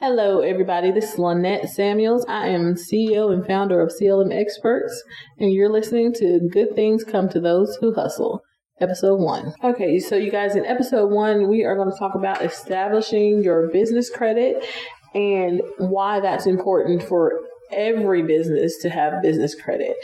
Hello everybody, this is Lynette Samuels. I am CEO and founder of CLM Experts, and you're listening to Good Things Come to Those Who Hustle, Episode 1. Okay, so you guys, in Episode 1, we are going to talk about establishing your business credit and why that's important for every business to have business credit.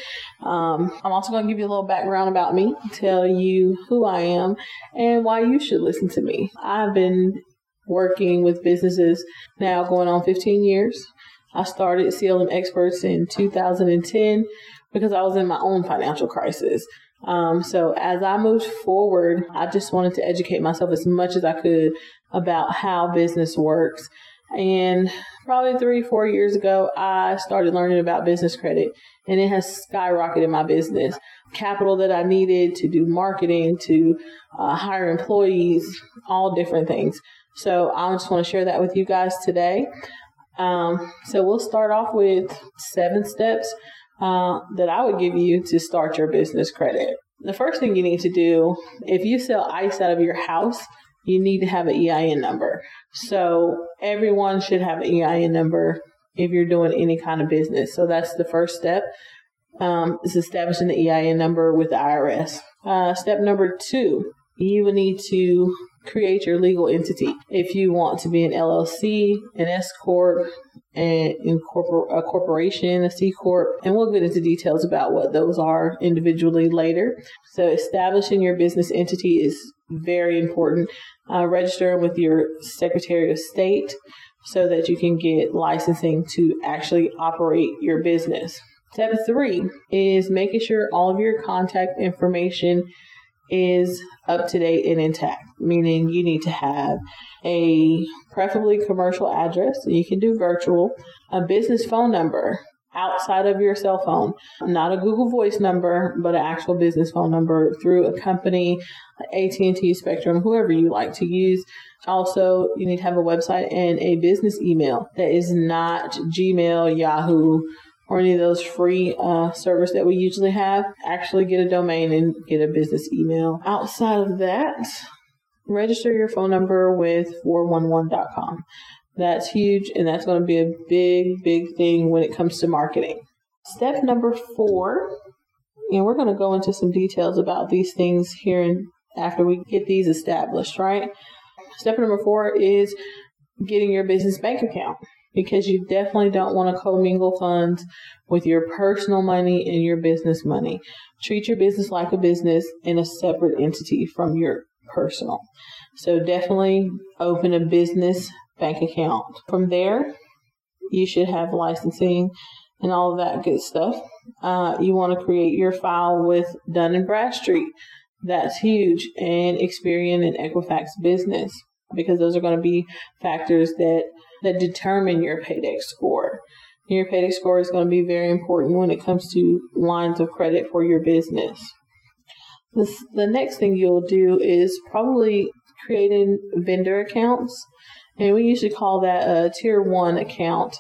I'm also going to give you a little background about me, tell you who I am, and why you should listen to me. I've been working with businesses now going on 15 years. I started CLM Experts in 2010 because I was in my own financial crisis. So as I moved forward, I just wanted to educate myself as much as I could about how business works. And probably 3-4 years ago, I started learning about business credit, and it has skyrocketed my business. Capital that I needed to do marketing, to hire employees, all different things. So I just want to share that with you guys today. So we'll start off with 7 steps that I would give you to start your business credit. The first thing you need to do, if you sell ice out of your house, you need to have an EIN number. So everyone should have an EIN number if you're doing any kind of business. So that's the first step, is establishing the EIN number with the IRS. Step number 2, you will need to create your legal entity. If you want to be an LLC, an S Corp, a corporation, a C Corp, and we'll get into details about what those are individually later. So establishing your business entity is very important. Registering with your Secretary of State so that you can get licensing to actually operate your business. Step 3 is making sure all of your contact information is up to date and intact, meaning you need to have a preferably commercial address. You can do virtual, a business phone number outside of your cell phone, not a Google Voice number, but an actual business phone number through a company, AT&T, Spectrum, whoever you like to use. Also, you need to have a website and a business email that is not Gmail, Yahoo, or any of those free service that we usually have. Actually get a domain and get a business email. Outside of that, register your phone number with 411.com. That's huge, and that's going to be a big, big thing when it comes to marketing. Step number 4, and we're going to go into some details about these things here and after we get these established, right? Step number 4 is getting your business bank account, because you definitely don't want to commingle funds with your personal money and your business money. Treat your business like a business and a separate entity from your personal. So definitely open a business bank account. From there, you should have licensing and all of that good stuff. You want to create your file with Dun & Bradstreet. That's huge. And Experian and Equifax business, because those are going to be factors that determine your paydex score. Your paydex score is going to be very important when it comes to lines of credit for your business. The next thing you'll do is probably creating vendor accounts, and we usually call that a Tier 1 account.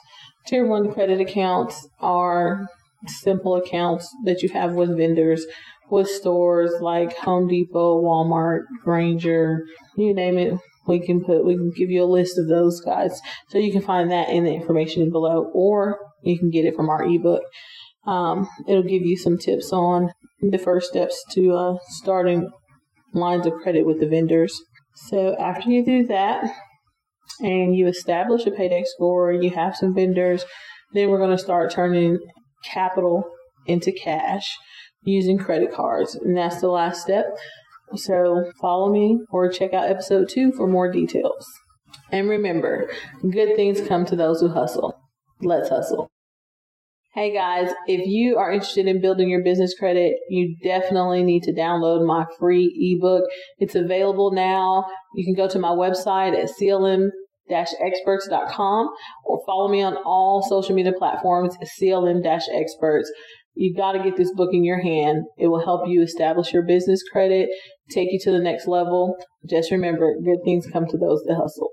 Tier 1 credit accounts are simple accounts that you have with vendors, with stores like Home Depot, Walmart, Granger, you name it. We can give you a list of those guys. So you can find that in the information below, or you can get it from our ebook. It'll give you some tips on the first steps to starting lines of credit with the vendors. So after you do that and you establish a paydex score, you have some vendors, then we're going to start turning capital into cash using credit cards. And that's the last step. So follow me or check out episode 2 for more details. And remember, good things come to those who hustle. Let's hustle. Hey guys, if you are interested in building your business credit, you definitely need to download my free ebook. It's available now. You can go to my website at clm-experts.com or follow me on all social media platforms, clm-experts. You've got to get this book in your hand. It will help you establish your business credit, take you to the next level. Just remember, good things come to those that hustle.